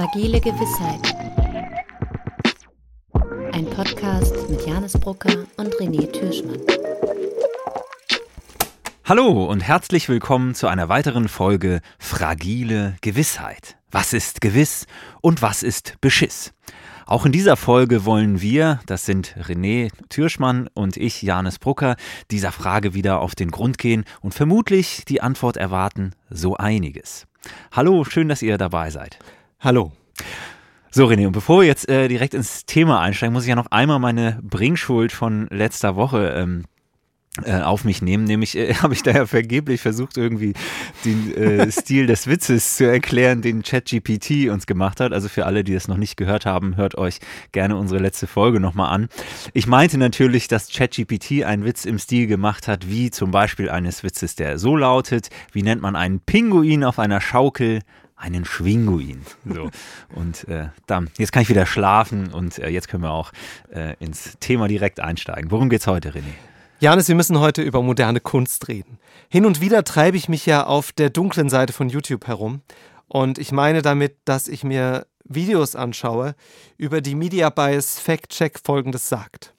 Fragile Gewissheit. Ein Podcast mit Janis Brucker und René Türschmann. Hallo und herzlich willkommen zu einer weiteren Folge Fragile Gewissheit. Was ist gewiss und was ist Beschiss? Auch in dieser Folge wollen wir, das sind René Türschmann und ich, Janis Brucker, dieser Frage wieder auf den Grund gehen und vermutlich die Antwort erwarten, so einiges. Hallo, schön, dass ihr dabei seid. Hallo. So René, und bevor wir jetzt direkt ins Thema einsteigen, muss ich ja noch einmal meine Bringschuld von letzter Woche auf mich nehmen, nämlich habe ich da ja vergeblich versucht, irgendwie den Stil des Witzes zu erklären, den ChatGPT uns gemacht hat. Also für alle, die das noch nicht gehört haben, hört euch gerne unsere letzte Folge nochmal an. Ich meinte natürlich, dass ChatGPT einen Witz im Stil gemacht hat, wie zum Beispiel eines Witzes, der so lautet: Wie nennt man einen Pinguin auf einer Schaukel? Einen Schwinguin. So. Und dann, jetzt kann ich wieder schlafen und jetzt können wir auch ins Thema direkt einsteigen. Worum geht's heute, René? Janis, wir müssen heute über moderne Kunst reden. Hin und wieder treibe ich mich ja auf der dunklen Seite von YouTube herum. Und ich meine damit, dass ich mir Videos anschaue, über die Media Bias Fact Check Folgendes sagt: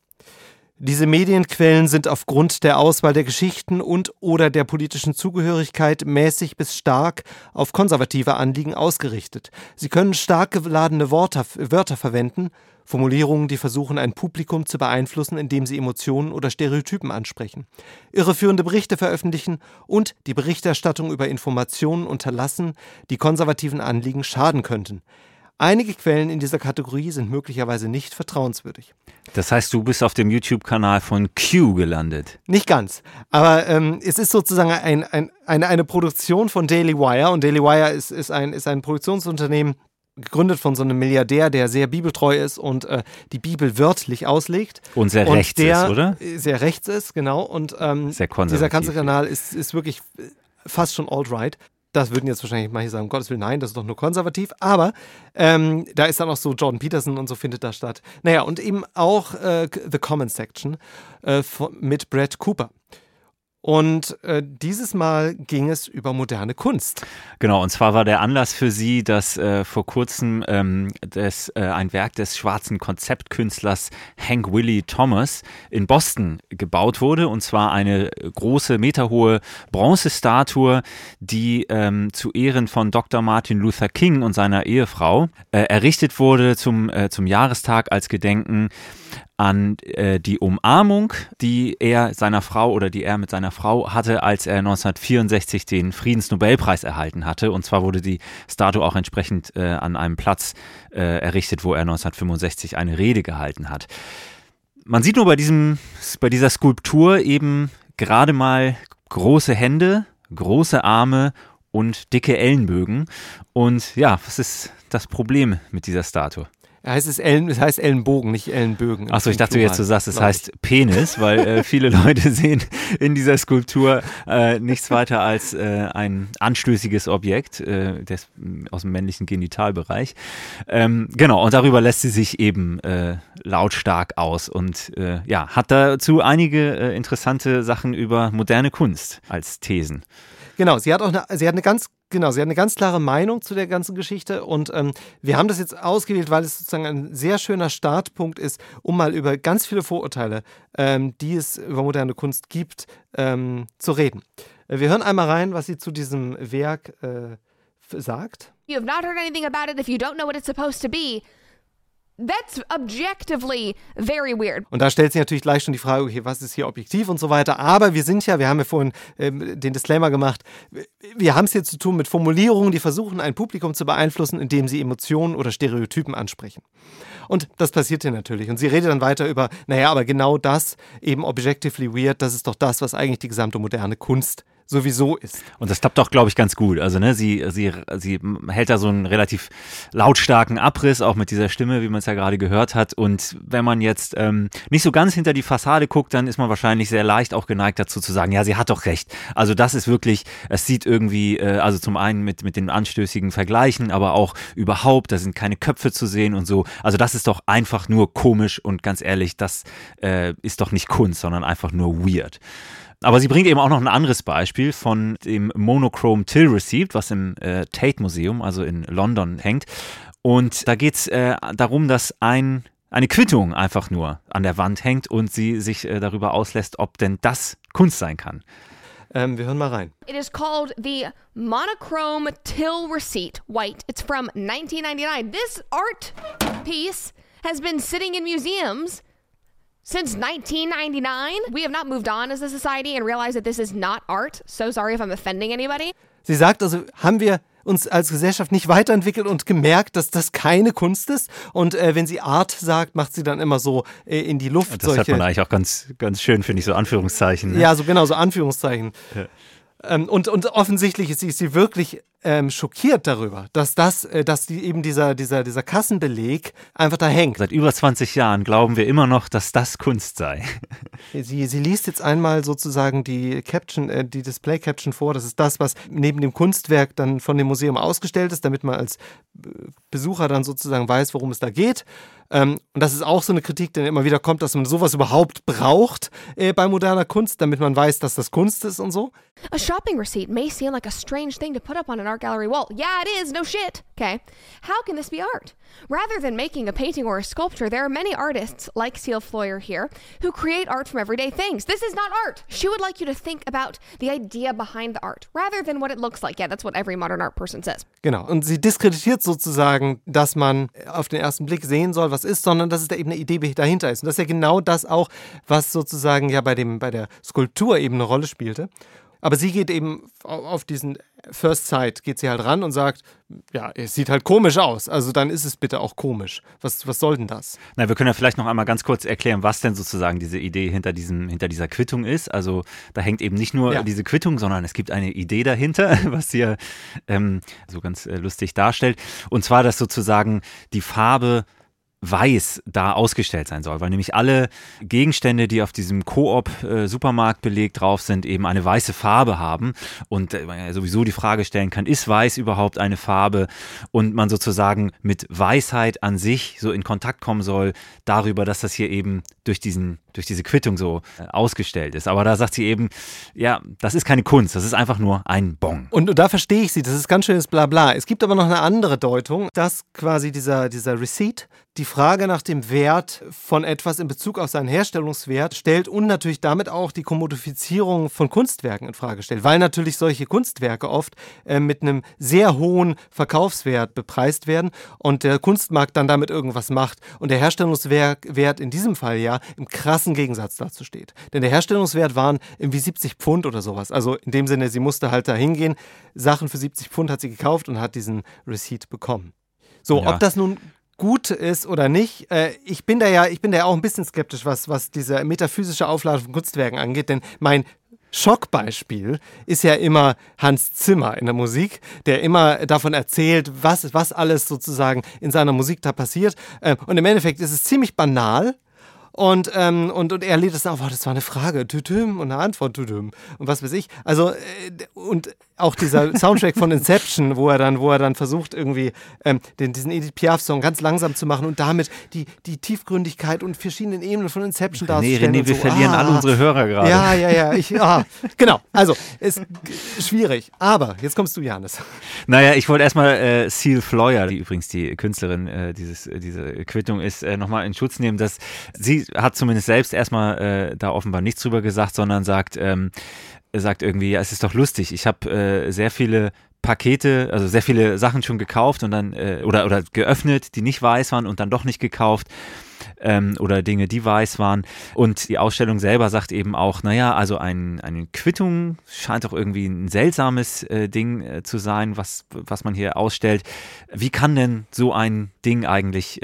Diese Medienquellen sind aufgrund der Auswahl der Geschichten und oder der politischen Zugehörigkeit mäßig bis stark auf konservative Anliegen ausgerichtet. Sie können stark geladene Wörter verwenden, Formulierungen, die versuchen, ein Publikum zu beeinflussen, indem sie Emotionen oder Stereotypen ansprechen, irreführende Berichte veröffentlichen und die Berichterstattung über Informationen unterlassen, die konservativen Anliegen schaden könnten. Einige Quellen in dieser Kategorie sind möglicherweise nicht vertrauenswürdig. Das heißt, du bist auf dem YouTube-Kanal von Q gelandet. Nicht ganz, aber es ist sozusagen eine Produktion von Daily Wire. Und Daily Wire ist ein Produktionsunternehmen, gegründet von so einem Milliardär, der sehr bibeltreu ist und die Bibel wörtlich auslegt. Und sehr rechts ist, oder? Sehr rechts ist, genau. Und sehr konservativ. Dieser ganze Kanal ist wirklich fast schon alt-right. Das würden jetzt wahrscheinlich manche sagen, um Gottes Willen, nein, das ist doch nur konservativ. Aber da ist dann auch so Jordan Peterson und so findet da statt. Naja, und eben auch The Comment Section mit Brett Cooper. Und dieses Mal ging es über moderne Kunst. Genau, und zwar war der Anlass für sie, dass vor kurzem ein Werk des schwarzen Konzeptkünstlers Hank Willis Thomas in Boston gebaut wurde. Und zwar eine große, meterhohe Bronzestatue, die zu Ehren von Dr. Martin Luther King und seiner Ehefrau errichtet wurde zum Jahrestag als Gedenken an die Umarmung, die er mit seiner Frau hatte, als er 1964 den Friedensnobelpreis erhalten hatte. Und zwar wurde die Statue auch entsprechend an einem Platz errichtet, wo er 1965 eine Rede gehalten hat. Man sieht nur bei dieser Skulptur eben gerade mal große Hände, große Arme und dicke Ellenbögen. Und ja, was ist das Problem mit dieser Statue? Es heißt Ellenbogen, nicht Ellenbögen. Achso, ich dachte, du sagst, es heißt Penis, weil viele Leute sehen in dieser Skulptur nichts weiter als ein anstößiges Objekt aus dem männlichen Genitalbereich. Genau, und darüber lässt sie sich eben lautstark aus und hat dazu einige interessante Sachen über moderne Kunst als Thesen. Genau, sie hat eine ganz klare Meinung zu der ganzen Geschichte und wir haben das jetzt ausgewählt, weil es sozusagen ein sehr schöner Startpunkt ist, um mal über ganz viele Vorurteile, die es über moderne Kunst gibt, zu reden. Wir hören einmal rein, was sie zu diesem Werk sagt. You have not heard anything about it if you don't know what it's supposed to be. That's objectively very weird. Und da stellt sich natürlich gleich schon die Frage, okay, was ist hier objektiv und so weiter. Aber wir haben ja vorhin den Disclaimer gemacht, wir haben es hier zu tun mit Formulierungen, die versuchen, ein Publikum zu beeinflussen, indem sie Emotionen oder Stereotypen ansprechen. Und das passiert hier natürlich. Und sie redet dann weiter über, aber genau das, eben objectively weird, das ist doch das, was eigentlich die gesamte moderne Kunst sowieso ist. Und das klappt doch, glaube ich, ganz gut. Also sie hält da so einen relativ lautstarken Abriss, auch mit dieser Stimme, wie man es ja gerade gehört hat. Und wenn man jetzt nicht so ganz hinter die Fassade guckt, dann ist man wahrscheinlich sehr leicht auch geneigt dazu zu sagen, ja, sie hat doch recht. Also das ist wirklich, es sieht irgendwie, also zum einen mit den anstößigen Vergleichen, aber auch überhaupt, da sind keine Köpfe zu sehen und so. Also das ist doch einfach nur komisch und ganz ehrlich, das ist doch nicht Kunst, sondern einfach nur weird. Aber sie bringt eben auch noch ein anderes Beispiel von dem Monochrome Till Receipt, was im Tate Museum, also in London, hängt. Und da geht es darum, dass eine Quittung einfach nur an der Wand hängt und sie sich darüber auslässt, ob denn das Kunst sein kann. Wir hören mal rein. It is called the Monochrome Till Receipt White. It's from 1999. This art piece has been sitting in museums since 1999. We have not moved on as a society and realized that this is not art. So sorry if I'm offending anybody. Sie sagt also, haben wir uns als Gesellschaft nicht weiterentwickelt und gemerkt, dass das keine Kunst ist. Und wenn sie Art sagt, macht sie dann immer so in die Luft. Das solche, hat man eigentlich auch ganz, ganz schön, finde ich, so Anführungszeichen. Ne? Ja, so genau, so Anführungszeichen. Ja. Und offensichtlich ist sie wirklich schockiert darüber, dass die eben dieser Kassenbeleg einfach da hängt. Seit über 20 Jahren glauben wir immer noch, dass das Kunst sei. Sie liest jetzt einmal sozusagen die Caption, die Display-Caption vor. Das ist das, was neben dem Kunstwerk dann von dem Museum ausgestellt ist, damit man als Besucher dann sozusagen weiß, worum es da geht. Und das ist auch so eine Kritik, die immer wieder kommt, dass man sowas überhaupt braucht bei moderner Kunst, damit man weiß, dass das Kunst ist und so. A shopping receipt may seem like a strange thing to put up on an art gallery wall. Yeah, it is, no shit. Okay. How can this be art? Rather than making a painting or a sculpture, there are many artists, like Ceal Floyer here, who create art from everyday things. This is not art. She would like you to think about the idea behind the art, rather than what it looks like. Yeah, that's what every modern art person says. Genau. Und sie diskreditiert sozusagen, dass man auf den ersten Blick sehen soll, was ist, sondern dass es da eben eine Idee dahinter ist. Und das ist ja genau das auch, was sozusagen ja bei der Skulptur eben eine Rolle spielte. Aber sie geht eben auf diesen First Sight, geht sie halt ran und sagt, ja, es sieht halt komisch aus, also dann ist es bitte auch komisch. Was soll denn das? Na, wir können ja vielleicht noch einmal ganz kurz erklären, was denn sozusagen diese Idee hinter dieser Quittung ist. Also da hängt eben nicht nur diese Quittung, sondern es gibt eine Idee dahinter, was hier so ganz lustig darstellt. Und zwar, dass sozusagen die Farbe Weiß da ausgestellt sein soll, weil nämlich alle Gegenstände, die auf diesem Coop-Supermarktbeleg drauf sind, eben eine weiße Farbe haben und sowieso die Frage stellen kann, ist Weiß überhaupt eine Farbe? Und man sozusagen mit Weisheit an sich so in Kontakt kommen soll darüber, dass das hier eben durch diese Quittung so ausgestellt ist. Aber da sagt sie eben, ja, das ist keine Kunst, das ist einfach nur ein Bon. Und da verstehe ich sie, das ist ganz schönes Blabla. Es gibt aber noch eine andere Deutung, dass quasi dieser Receipt die Frage nach dem Wert von etwas in Bezug auf seinen Herstellungswert stellt und natürlich damit auch die Kommodifizierung von Kunstwerken in Frage stellt, weil natürlich solche Kunstwerke oft mit einem sehr hohen Verkaufswert bepreist werden und der Kunstmarkt dann damit irgendwas macht und der Herstellungswert in diesem Fall ja im krassen Gegensatz dazu steht. Denn der Herstellungswert waren irgendwie 70 Pfund oder sowas. Also in dem Sinne, sie musste halt da hingehen. Sachen für 70 Pfund hat sie gekauft und hat diesen Receipt bekommen. So, ja. Ob das nun gut ist oder nicht, ich bin da ja auch ein bisschen skeptisch, was diese metaphysische Aufladung von Kunstwerken angeht, denn mein Schockbeispiel ist ja immer Hans Zimmer in der Musik, der immer davon erzählt, was alles sozusagen in seiner Musik da passiert, und im Endeffekt ist es ziemlich banal. Und er lädt es auf, das war eine Frage, tütüm, und eine Antwort, tütüm, und was weiß ich. Also, und auch dieser Soundtrack von Inception, wo er dann versucht, irgendwie diesen Edith Piaf-Song ganz langsam zu machen und damit die Tiefgründigkeit und verschiedenen Ebenen von Inception darzustellen. Nee, wir verlieren alle unsere Hörer gerade. Ja. Genau, also, ist schwierig. Aber, jetzt kommst du, Janis. Naja, ich wollte erstmal Ceal Floyer, die übrigens die Künstlerin diese Quittung ist, nochmal in Schutz nehmen, dass sie hat zumindest selbst erstmal da offenbar nichts drüber gesagt, sondern sagt irgendwie, ja, es ist doch lustig, ich habe sehr viele Pakete, also sehr viele Sachen schon gekauft und dann oder geöffnet, die nicht weiß waren und dann doch nicht gekauft, oder Dinge, die weiß waren. Und die Ausstellung selber sagt eben auch, naja, also eine Quittung scheint doch irgendwie ein seltsames Ding zu sein, was man hier ausstellt. Wie kann denn so ein Ding eigentlich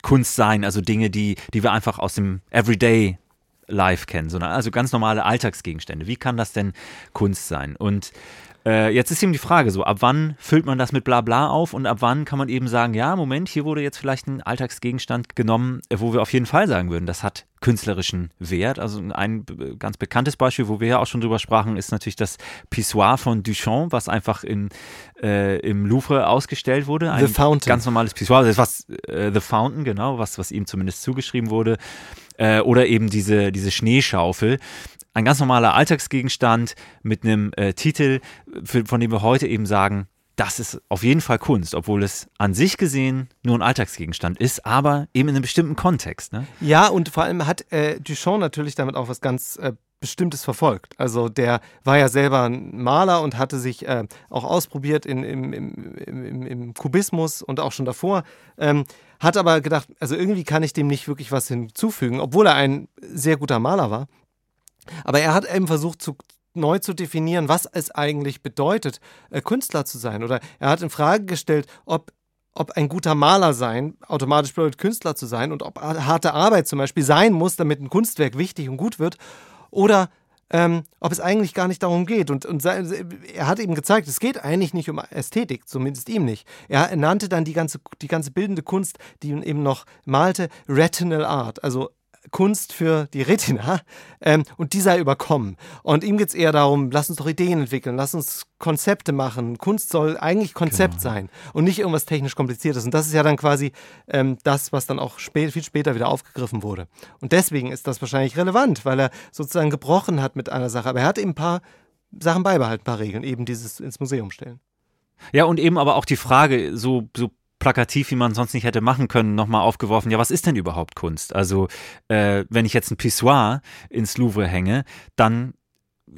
Kunst sein, also Dinge, die wir einfach aus dem Everyday Life kennen, sondern also ganz normale Alltagsgegenstände. Wie kann das denn Kunst sein? Und jetzt ist eben die Frage so, ab wann füllt man das mit Blabla auf und ab wann kann man eben sagen, ja, Moment, hier wurde jetzt vielleicht ein Alltagsgegenstand genommen, wo wir auf jeden Fall sagen würden, das hat künstlerischen Wert. Also ein ganz bekanntes Beispiel, wo wir ja auch schon drüber sprachen, ist natürlich das Pissoir von Duchamp, was einfach im Louvre ausgestellt wurde. Ein The Fountain. Ganz normales Pissoir, das ist The Fountain, genau, was ihm zumindest zugeschrieben wurde. Oder eben diese Schneeschaufel. Ein ganz normaler Alltagsgegenstand mit einem Titel, von dem wir heute eben sagen, das ist auf jeden Fall Kunst, obwohl es an sich gesehen nur ein Alltagsgegenstand ist, aber eben in einem bestimmten Kontext. Ne? Ja, und vor allem hat Duchamp natürlich damit auch was ganz Bestimmtes verfolgt. Also der war ja selber ein Maler und hatte sich auch ausprobiert im Kubismus und auch schon davor. Hat aber gedacht, also irgendwie kann ich dem nicht wirklich was hinzufügen, obwohl er ein sehr guter Maler war. Aber er hat eben versucht neu zu definieren, was es eigentlich bedeutet, Künstler zu sein. Oder er hat in Frage gestellt, ob ein guter Maler sein automatisch bedeutet, Künstler zu sein, und ob harte Arbeit zum Beispiel sein muss, damit ein Kunstwerk wichtig und gut wird, oder ob es eigentlich gar nicht darum geht. Und er hat eben gezeigt, es geht eigentlich nicht um Ästhetik, zumindest ihm nicht. Er nannte dann die ganze bildende Kunst, die ihn eben noch malte, Retinal Art, also Kunst für die Retina, und die sei überkommen. Und ihm geht es eher darum, lass uns doch Ideen entwickeln, lass uns Konzepte machen. Kunst soll eigentlich Konzept sein und nicht irgendwas technisch Kompliziertes. Und das ist ja dann quasi das, was dann auch viel später wieder aufgegriffen wurde. Und deswegen ist das wahrscheinlich relevant, weil er sozusagen gebrochen hat mit einer Sache. Aber er hat eben ein paar Sachen beibehalten, ein paar Regeln, eben dieses ins Museum stellen. Ja, und eben aber auch die Frage, so plakativ, wie man sonst nicht hätte machen können, nochmal aufgeworfen, ja, was ist denn überhaupt Kunst? Also, wenn ich jetzt ein Pissoir ins Louvre hänge, dann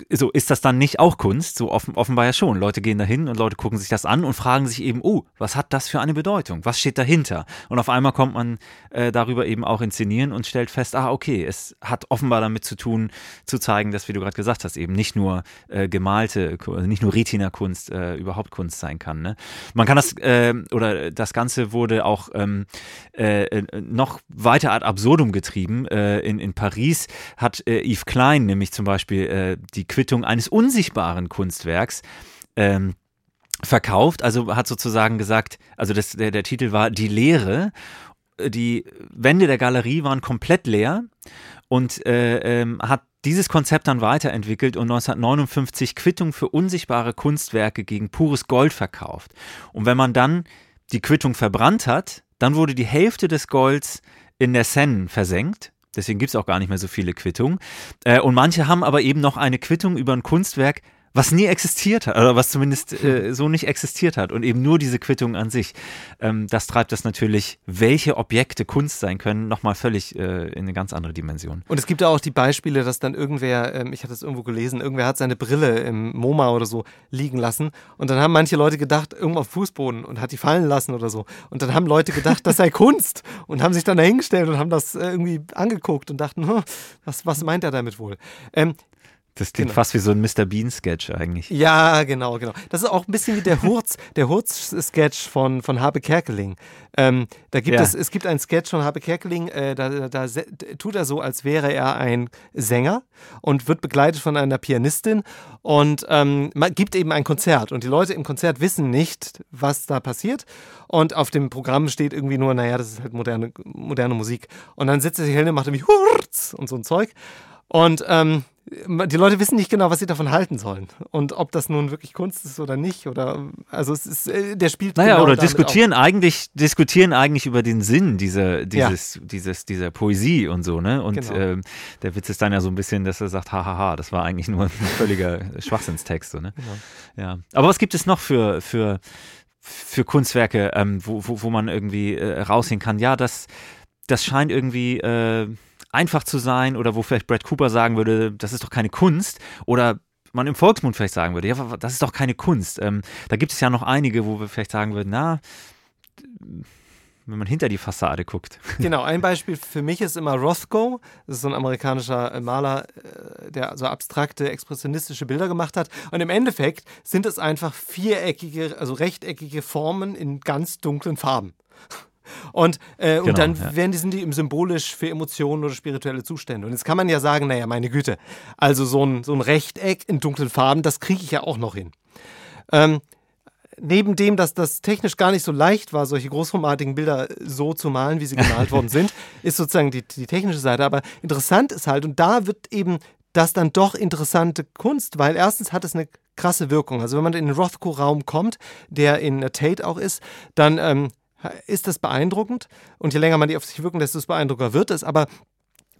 so, ist das dann nicht auch Kunst? So offenbar ja schon. Leute gehen da hin und Leute gucken sich das an und fragen sich eben, oh, was hat das für eine Bedeutung? Was steht dahinter? Und auf einmal kommt man darüber eben auch inszenieren und stellt fest, ah, okay, es hat offenbar damit zu tun, zu zeigen, dass, wie du gerade gesagt hast, eben nicht nur gemalte, nicht nur Retina-Kunst überhaupt Kunst sein kann. Ne? Man kann das, oder das Ganze wurde auch noch weiter ad absurdum getrieben. In Paris hat Yves Klein nämlich zum Beispiel die Quittung eines unsichtbaren Kunstwerks verkauft, also hat sozusagen gesagt, also der Titel war Die Leere, die Wände der Galerie waren komplett leer, und hat dieses Konzept dann weiterentwickelt und 1959 Quittung für unsichtbare Kunstwerke gegen pures Gold verkauft. Und wenn man dann die Quittung verbrannt hat, dann wurde die Hälfte des Golds in der Seine versenkt. Deswegen gibt es auch gar nicht mehr so viele Quittungen. Und manche haben aber eben noch eine Quittung über ein Kunstwerk, was nie existiert hat, oder was zumindest so nicht existiert hat, und eben nur diese Quittung an sich. Das treibt das natürlich, welche Objekte Kunst sein können, nochmal völlig in eine ganz andere Dimension. Und es gibt ja auch die Beispiele, dass dann irgendwer, ich hatte es irgendwo gelesen, irgendwer hat seine Brille im MoMA oder so liegen lassen, und dann haben manche Leute gedacht, irgendwo auf Fußboden, und hat die fallen lassen oder so. Und dann haben Leute gedacht, das sei Kunst, und haben sich dann dahingestellt und haben das irgendwie angeguckt und dachten, was meint er damit wohl? Das klingt fast wie so ein Mr. Bean-Sketch eigentlich. Ja, genau. Das ist auch ein bisschen wie der Hurz-Sketch von Hape Kerkeling. Es gibt einen Sketch von Hape Kerkeling, da tut er so, als wäre er ein Sänger, und wird begleitet von einer Pianistin, und gibt eben ein Konzert, und die Leute im Konzert wissen nicht, was da passiert, und auf dem Programm steht irgendwie nur, naja, das ist halt moderne Musik, und dann sitzt er sich hin und macht irgendwie Hurz und so ein Zeug, und die Leute wissen nicht genau, was sie davon halten sollen und ob das nun wirklich Kunst ist oder nicht, oder also es ist, der spielt genau oder diskutieren eigentlich über den Sinn dieser Poesie und so, ne? Und genau. Der Witz ist dann ja so ein bisschen, dass er sagt, hahaha, das war eigentlich nur ein völliger Schwachsinnstext, so, ne? Genau. Ja. Aber was gibt es noch für Kunstwerke, wo man irgendwie raushängen kann? Ja, das scheint irgendwie einfach zu sein, oder wo vielleicht Brett Cooper sagen würde, das ist doch keine Kunst, oder man im Volksmund vielleicht sagen würde, ja, das ist doch keine Kunst. Da gibt es ja noch einige, wo wir vielleicht sagen würden, na, wenn man hinter die Fassade guckt. Genau, ein Beispiel für mich ist immer Rothko, das ist so ein amerikanischer Maler, der so abstrakte, expressionistische Bilder gemacht hat, und im Endeffekt sind es einfach rechteckige Formen in ganz dunklen Farben. Und dann sind die symbolisch für Emotionen oder spirituelle Zustände. Und jetzt kann man ja sagen, naja, meine Güte, also so ein Rechteck in dunklen Farben, das kriege ich ja auch noch hin. Neben dem, dass das technisch gar nicht so leicht war, solche großformatigen Bilder so zu malen, wie sie gemalt worden sind, ist sozusagen die technische Seite. Aber interessant ist halt, und da wird eben das dann doch interessante Kunst, weil erstens hat es eine krasse Wirkung. Also wenn man in den Rothko-Raum kommt, der in Tate auch ist, dann ist das beeindruckend, und je länger man die auf sich wirken lässt, desto beeindruckender wird es, aber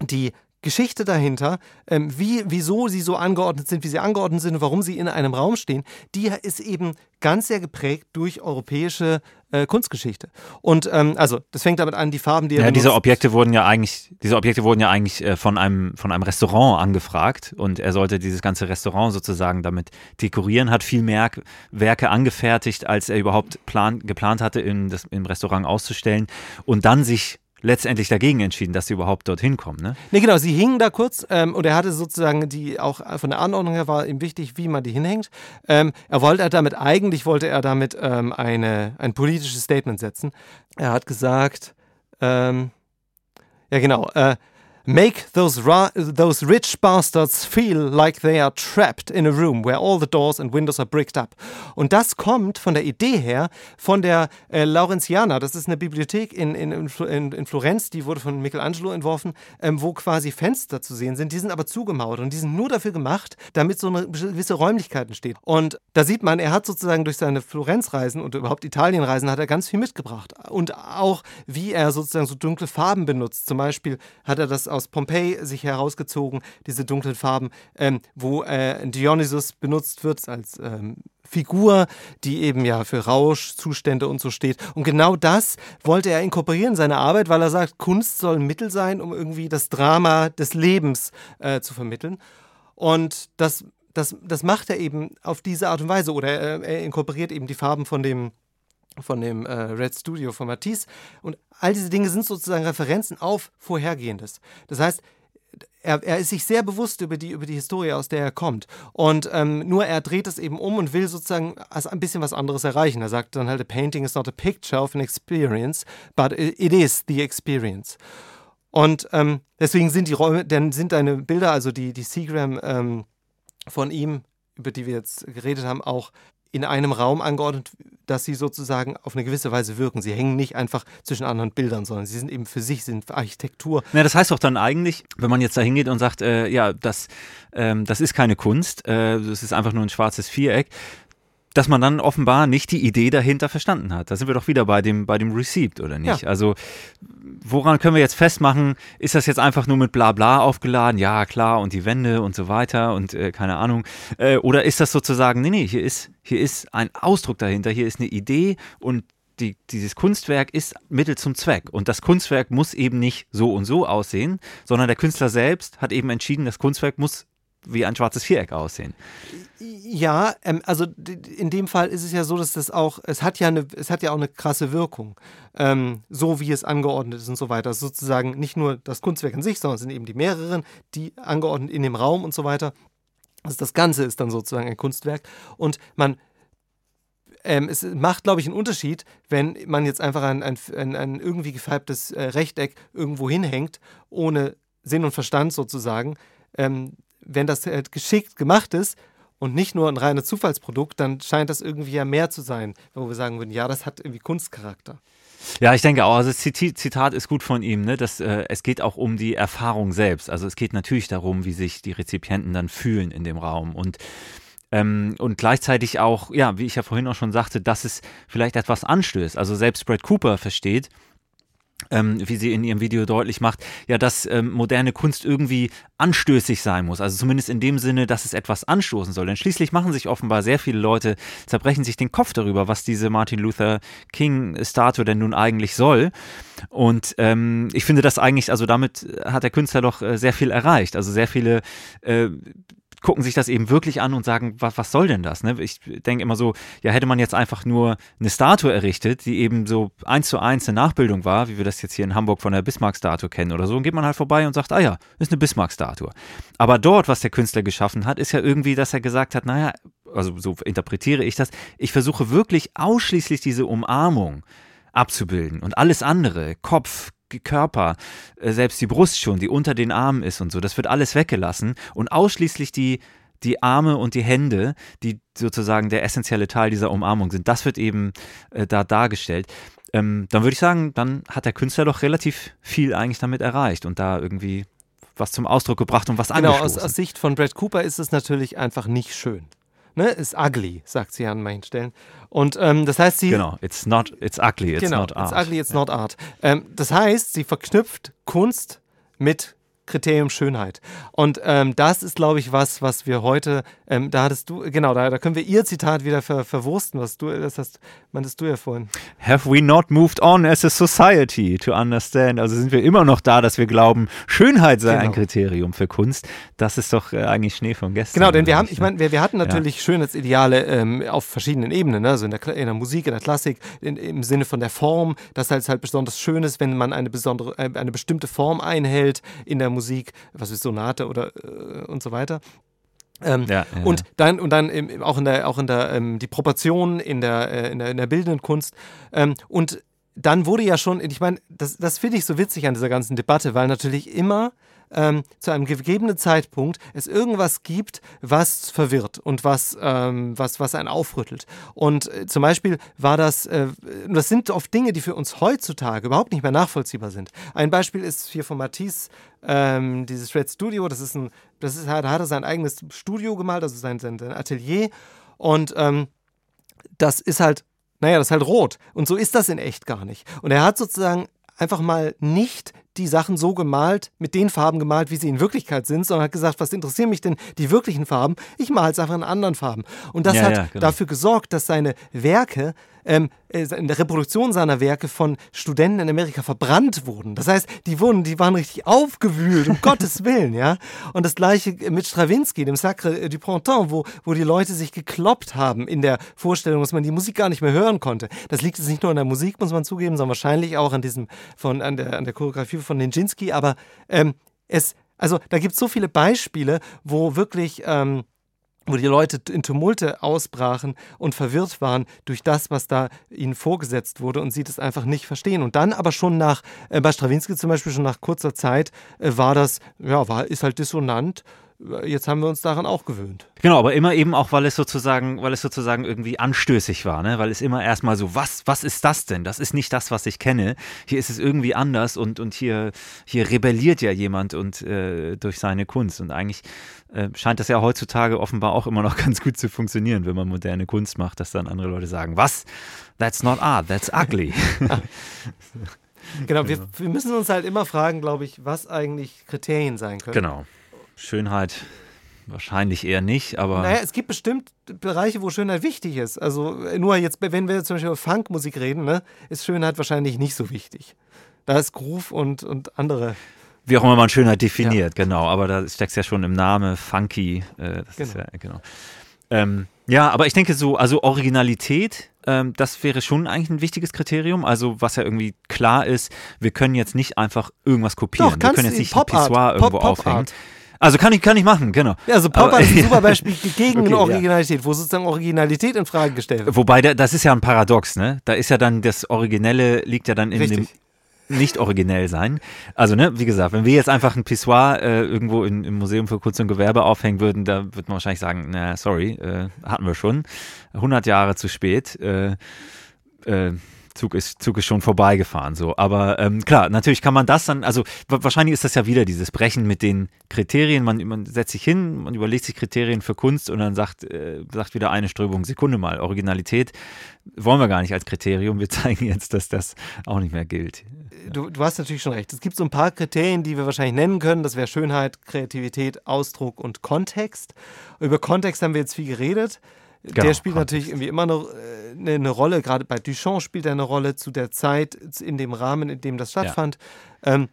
die Geschichte dahinter, wieso sie so angeordnet sind, wie sie angeordnet sind und warum sie in einem Raum stehen, die ist eben ganz sehr geprägt durch europäische Kunstgeschichte. Und also das fängt damit an, die Farben, die er benutzt. Diese Objekte wurden ja eigentlich von einem Restaurant angefragt und er sollte dieses ganze Restaurant sozusagen damit dekorieren, hat viel mehr Werke angefertigt, als er überhaupt geplant hatte, im Restaurant auszustellen und dann sich letztendlich dagegen entschieden, dass sie überhaupt dorthin kommen, ne? Ne, genau, sie hingen da kurz und er hatte sozusagen auch von der Anordnung her war ihm wichtig, wie man die hinhängt. Er wollte damit ein politisches Statement setzen. Er hat gesagt, make those rich bastards feel like they are trapped in a room where all the doors and windows are bricked up. Und das kommt von der Idee her von der Laurenziana. Das ist eine Bibliothek in Florenz, die wurde von Michelangelo entworfen, wo quasi Fenster zu sehen sind. Die sind aber zugemauert und die sind nur dafür gemacht, damit so eine gewisse Räumlichkeit entsteht. Und da sieht man, er hat sozusagen durch seine Florenzreisen und überhaupt Italienreisen hat er ganz viel mitgebracht. Und auch, wie er sozusagen so dunkle Farben benutzt. Zum Beispiel hat er das aus Pompeji sich herausgezogen, diese dunklen Farben, wo Dionysus benutzt wird als Figur, die eben ja für Rauschzustände und so steht. Und genau das wollte er inkorporieren in seine Arbeit, weil er sagt, Kunst soll ein Mittel sein, um irgendwie das Drama des Lebens zu vermitteln. Und das macht er eben auf diese Art und Weise. Oder er inkorporiert eben die Farben von dem Red Studio von Matisse. Und all diese Dinge sind sozusagen Referenzen auf Vorhergehendes. Das heißt, er ist sich sehr bewusst über die Historie, aus der er kommt. Und nur er dreht es eben um und will sozusagen ein bisschen was anderes erreichen. Er sagt dann halt, a painting is not a picture of an experience, but it is the experience. Und deswegen sind deine Bilder, also die Seagram von ihm, über die wir jetzt geredet haben, auch in einem Raum angeordnet, dass sie sozusagen auf eine gewisse Weise wirken. Sie hängen nicht einfach zwischen anderen Bildern, sondern sie sind eben für sich, sind Architektur. Na, das heißt doch dann eigentlich, wenn man jetzt da hingeht und sagt, das ist keine Kunst, das ist einfach nur ein schwarzes Viereck, dass man dann offenbar nicht die Idee dahinter verstanden hat. Da sind wir doch wieder bei dem Receipt, oder nicht? Ja. Also woran können wir jetzt festmachen, ist das jetzt einfach nur mit Blabla aufgeladen? Ja, klar, und die Wände und so weiter und keine Ahnung. Oder ist das sozusagen, nee, hier ist ein Ausdruck dahinter, hier ist eine Idee und dieses Kunstwerk ist Mittel zum Zweck. Und das Kunstwerk muss eben nicht so und so aussehen, sondern der Künstler selbst hat eben entschieden, das Kunstwerk muss wie ein schwarzes Viereck aussehen. Ja, also in dem Fall ist es ja so, dass es hat ja auch eine krasse Wirkung, so wie es angeordnet ist und so weiter. Also sozusagen nicht nur das Kunstwerk an sich, sondern es sind eben die mehreren, die angeordnet in dem Raum und so weiter. Also das Ganze ist dann sozusagen ein Kunstwerk und es macht, glaube ich, einen Unterschied, wenn man jetzt einfach ein irgendwie gefärbtes Rechteck irgendwo hinhängt, ohne Sinn und Verstand sozusagen. Wenn das geschickt gemacht ist und nicht nur ein reines Zufallsprodukt, dann scheint das irgendwie ja mehr zu sein, wo wir sagen würden, ja, das hat irgendwie Kunstcharakter. Ja, ich denke auch, also das Zitat ist gut von ihm, ne? Dass, es geht auch um die Erfahrung selbst. Also es geht natürlich darum, wie sich die Rezipienten dann fühlen in dem Raum und gleichzeitig auch, ja, wie ich ja vorhin auch schon sagte, dass es vielleicht etwas anstößt. Also selbst Brett Cooper versteht, wie sie in ihrem Video deutlich macht, ja, dass moderne Kunst irgendwie anstößig sein muss. Also zumindest in dem Sinne, dass es etwas anstoßen soll. Denn schließlich machen sich offenbar sehr viele Leute, zerbrechen sich den Kopf darüber, was diese Martin Luther King-Statue denn nun eigentlich soll. Und ich finde das eigentlich, also damit hat der Künstler doch sehr viel erreicht. Also sehr viele gucken sich das eben wirklich an und sagen, was soll denn das? Ne? Ich denke immer so, ja, hätte man jetzt einfach nur eine Statue errichtet, die eben so 1:1 eine Nachbildung war, wie wir das jetzt hier in Hamburg von der Bismarck-Statue kennen oder so, und geht man halt vorbei und sagt, ah ja, ist eine Bismarck-Statue. Aber dort, was der Künstler geschaffen hat, ist ja irgendwie, dass er gesagt hat, naja, also so interpretiere ich das, ich versuche wirklich ausschließlich diese Umarmung abzubilden und alles andere, Kopf, Körper, selbst die Brust schon, die unter den Armen ist und so, das wird alles weggelassen und ausschließlich die Arme und die Hände, die sozusagen der essentielle Teil dieser Umarmung sind, das wird eben da dargestellt. Dann würde ich sagen, dann hat der Künstler doch relativ viel eigentlich damit erreicht und da irgendwie was zum Ausdruck gebracht und was angestoßen. Genau, aus Sicht von Brett Cooper ist es natürlich einfach nicht schön. Ne, ist ugly, sagt sie an manchen Stellen. Und das heißt, sie... Genau, it's ugly, it's not art. Das heißt, sie verknüpft Kunst mit Kriterium Schönheit. Und das ist, glaube ich, was wir heute, da hattest du, genau, da können wir ihr Zitat wieder verwursten, meintest du ja vorhin. Have we not moved on as a society to understand? Also sind wir immer noch da, dass wir glauben, Schönheit sei ein Kriterium für Kunst. Das ist doch eigentlich Schnee von gestern. Genau, denn wir haben, ich meine, wir hatten natürlich Schönheitsideale auf verschiedenen Ebenen, ne? Also in der Musik, in der Klassik, im Sinne von der Form, dass halt besonders schön ist, wenn man eine bestimmte Form einhält in der Musik, was ist Sonate oder und so weiter. Und dann auch in der die Proportionen in der bildenden Kunst und dann wurde ja schon, ich meine, das finde ich so witzig an dieser ganzen Debatte, weil natürlich immer zu einem gegebenen Zeitpunkt es irgendwas gibt, was verwirrt und was einen aufrüttelt. Und zum Beispiel war das sind oft Dinge, die für uns heutzutage überhaupt nicht mehr nachvollziehbar sind. Ein Beispiel ist hier von Matisse, dieses Red Studio, da hat er sein eigenes Studio gemalt, also sein Atelier, und das ist halt, naja, das ist halt rot. Und so ist das in echt gar nicht. Und er hat sozusagen einfach mal nicht die Sachen so gemalt, mit den Farben gemalt, wie sie in Wirklichkeit sind, sondern hat gesagt, was interessieren mich denn die wirklichen Farben? Ich male es einfach in anderen Farben. Und das hat dafür gesorgt, dass seine Werke, in der Reproduktion seiner Werke von Studenten in Amerika verbrannt wurden. Das heißt, die waren richtig aufgewühlt, um Gottes Willen, ja. Und das gleiche mit Stravinsky, dem Sacre du Printemps, wo die Leute sich gekloppt haben in der Vorstellung, dass man die Musik gar nicht mehr hören konnte. Das liegt jetzt nicht nur an der Musik, muss man zugeben, sondern wahrscheinlich auch an der Choreografie von Nijinski, aber da gibt es so viele Beispiele, wo wirklich wo die Leute in Tumulte ausbrachen und verwirrt waren durch das, was da ihnen vorgesetzt wurde, und sie das einfach nicht verstehen. Und dann aber schon bei Strawinsky zum Beispiel, schon nach kurzer Zeit ist halt dissonant. Jetzt haben wir uns daran auch gewöhnt. Genau, aber immer eben auch, weil es sozusagen irgendwie anstößig war, ne? Weil es immer erstmal so, was ist das denn? Das ist nicht das, was ich kenne. Hier ist es irgendwie anders und hier rebelliert ja jemand und durch seine Kunst. Und eigentlich scheint das ja heutzutage offenbar auch immer noch ganz gut zu funktionieren, wenn man moderne Kunst macht, dass dann andere Leute sagen, was? That's not art, that's ugly. Genau, wir müssen uns halt immer fragen, glaube ich, was eigentlich Kriterien sein können. Genau. Schönheit wahrscheinlich eher nicht, aber... Naja, es gibt bestimmt Bereiche, wo Schönheit wichtig ist. Also nur jetzt, wenn wir zum Beispiel über Funkmusik reden, ne, ist Schönheit wahrscheinlich nicht so wichtig. Da ist Groove und andere... Wie auch immer man Schönheit definiert, genau. Aber da steckt es ja schon im Namen, funky. Aber ich denke so, also Originalität, das wäre schon eigentlich ein wichtiges Kriterium. Also was ja irgendwie klar ist, wir können jetzt nicht einfach irgendwas kopieren. Wir können jetzt nicht ein Pissoir irgendwo aufhängen. Also kann ich machen, genau. Ja, also Pop ist ein super Beispiel gegen Originalität, wo sozusagen Originalität in Frage gestellt wird. Wobei, das ist ja ein Paradox, ne? Da ist ja dann das Originelle, liegt ja dann in dem Nicht-Originell-Sein. Also, ne, wie gesagt, wenn wir jetzt einfach ein Pissoir irgendwo im Museum für Kunst und Gewerbe aufhängen würden, da würde man wahrscheinlich sagen, na, sorry, hatten wir schon. 100 Jahre zu spät, Zug ist schon vorbeigefahren, so. Aber klar, natürlich kann man das dann, also wahrscheinlich ist das ja wieder dieses Brechen mit den Kriterien. Man setzt sich hin, man überlegt sich Kriterien für Kunst und dann sagt wieder eine Strömung, Sekunde mal, Originalität wollen wir gar nicht als Kriterium. Wir zeigen jetzt, dass das auch nicht mehr gilt. Ja. Du hast natürlich schon recht. Es gibt so ein paar Kriterien, die wir wahrscheinlich nennen können. Das wäre Schönheit, Kreativität, Ausdruck und Kontext. Über Kontext haben wir jetzt viel geredet. Genau. Der spielt natürlich irgendwie immer eine Rolle, gerade bei Duchamp spielt er eine Rolle zu der Zeit, in dem Rahmen, in dem das stattfand. Ja.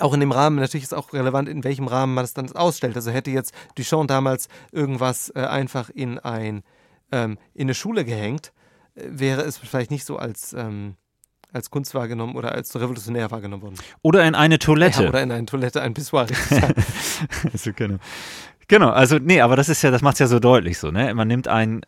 Auch in dem Rahmen, natürlich ist auch relevant, in welchem Rahmen man es dann ausstellt. Also hätte jetzt Duchamp damals irgendwas einfach in eine Schule gehängt, wäre es vielleicht nicht so als Kunst wahrgenommen oder als revolutionär wahrgenommen worden. Oder in eine Toilette. Ja, oder in eine Toilette, ein Pissoir. Also, genau, also nee, aber das ist ja, das macht es ja so deutlich so, ne? Man nimmt einen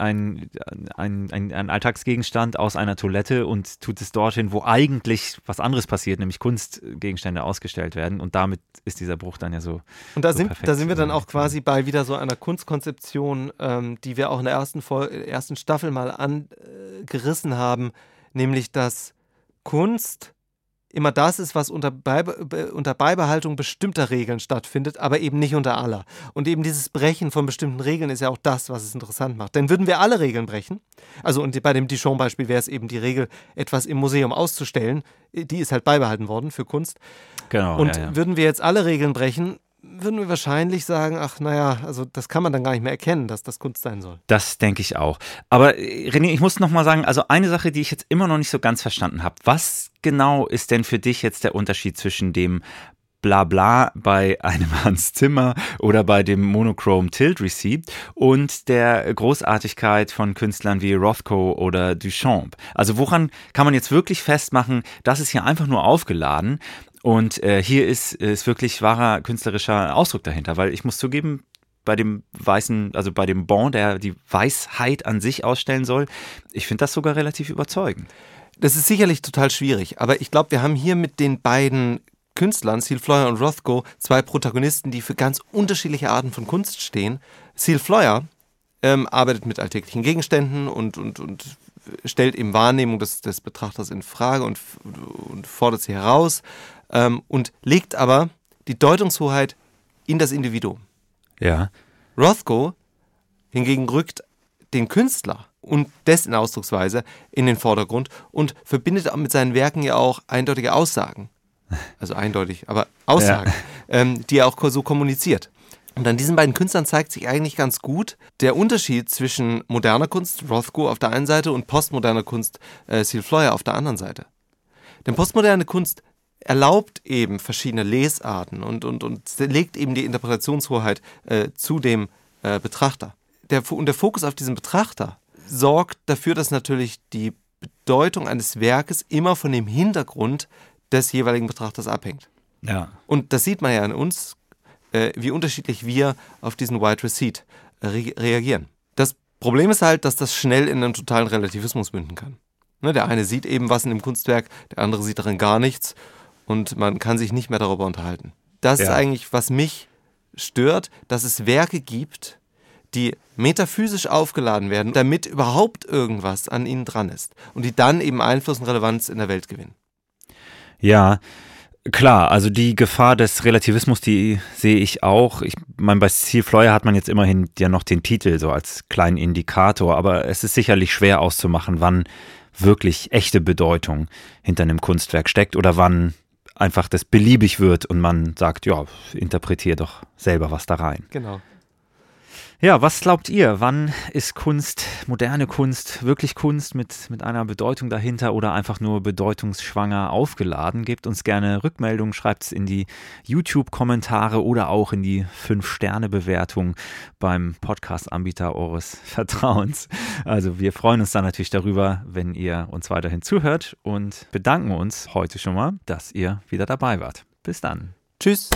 Alltagsgegenstand aus einer Toilette und tut es dorthin, wo eigentlich was anderes passiert, nämlich Kunstgegenstände ausgestellt werden, und damit ist dieser Bruch dann ja so. Und da sind wir dann auch quasi bei wieder so einer Kunstkonzeption, die wir auch in der ersten Staffel mal angerissen haben, nämlich dass Kunst immer das ist, was unter Beibehaltung bestimmter Regeln stattfindet, aber eben nicht unter aller. Und eben dieses Brechen von bestimmten Regeln ist ja auch das, was es interessant macht. Denn würden wir alle Regeln brechen, also und bei dem Duchamp-Beispiel wäre es eben die Regel, etwas im Museum auszustellen, die ist halt beibehalten worden für Kunst. Genau. Und würden wir jetzt alle Regeln brechen, würden wir wahrscheinlich sagen, ach naja, also das kann man dann gar nicht mehr erkennen, dass das Kunst sein soll. Das denke ich auch. Aber René, ich muss nochmal sagen, also eine Sache, die ich jetzt immer noch nicht so ganz verstanden habe. Was genau ist denn für dich jetzt der Unterschied zwischen dem Blabla bei einem Hans Zimmer oder bei dem Monochrome Till Receipt und der Großartigkeit von Künstlern wie Rothko oder Duchamp? Also woran kann man jetzt wirklich festmachen, das ist hier einfach nur aufgeladen? Und hier ist wirklich wahrer künstlerischer Ausdruck dahinter, weil ich muss zugeben, bei dem weißen, also bei dem Bon, der die Weisheit an sich ausstellen soll, ich finde das sogar relativ überzeugend. Das ist sicherlich total schwierig, aber ich glaube, wir haben hier mit den beiden Künstlern, Ceal Floyer und Rothko, zwei Protagonisten, die für ganz unterschiedliche Arten von Kunst stehen. Ceal Floyer arbeitet mit alltäglichen Gegenständen und stellt eben Wahrnehmung des Betrachters in Frage und fordert sie heraus. Und legt aber die Deutungshoheit in das Individuum. Ja. Rothko hingegen rückt den Künstler und dessen Ausdrucksweise in den Vordergrund und verbindet mit seinen Werken ja auch eindeutige Aussagen. Also eindeutig, aber Aussagen, ja. Die er auch so kommuniziert. Und an diesen beiden Künstlern zeigt sich eigentlich ganz gut der Unterschied zwischen moderner Kunst, Rothko auf der einen Seite, und postmoderner Kunst, Ceal Floyer auf der anderen Seite. Denn postmoderne Kunst erlaubt eben verschiedene Lesarten und legt eben die Interpretationshoheit zu dem Betrachter. Der Fokus auf diesen Betrachter sorgt dafür, dass natürlich die Bedeutung eines Werkes immer von dem Hintergrund des jeweiligen Betrachters abhängt. Ja. Und das sieht man ja an uns, wie unterschiedlich wir auf diesen White Receipt reagieren. Das Problem ist halt, dass das schnell in einen totalen Relativismus münden kann. Ne, der eine sieht eben was in dem Kunstwerk, der andere sieht darin gar nichts. Und man kann sich nicht mehr darüber unterhalten. Das ist eigentlich, was mich stört, dass es Werke gibt, die metaphysisch aufgeladen werden, damit überhaupt irgendwas an ihnen dran ist. Und die dann eben Einfluss und Relevanz in der Welt gewinnen. Ja, klar. Also die Gefahr des Relativismus, die sehe ich auch. Ich meine, bei Ceal Floyer hat man jetzt immerhin ja noch den Titel so als kleinen Indikator. Aber es ist sicherlich schwer auszumachen, wann wirklich echte Bedeutung hinter einem Kunstwerk steckt oder wann einfach das beliebig wird und man sagt, ja, interpretier doch selber was da rein. Genau. Ja, was glaubt ihr? Wann ist Kunst, moderne Kunst, wirklich Kunst mit einer Bedeutung dahinter oder einfach nur bedeutungsschwanger aufgeladen? Gebt uns gerne Rückmeldungen, schreibt es in die YouTube-Kommentare oder auch in die 5-Sterne-Bewertung beim Podcast-Anbieter eures Vertrauens. Also wir freuen uns dann natürlich darüber, wenn ihr uns weiterhin zuhört und bedanken uns heute schon mal, dass ihr wieder dabei wart. Bis dann. Tschüss.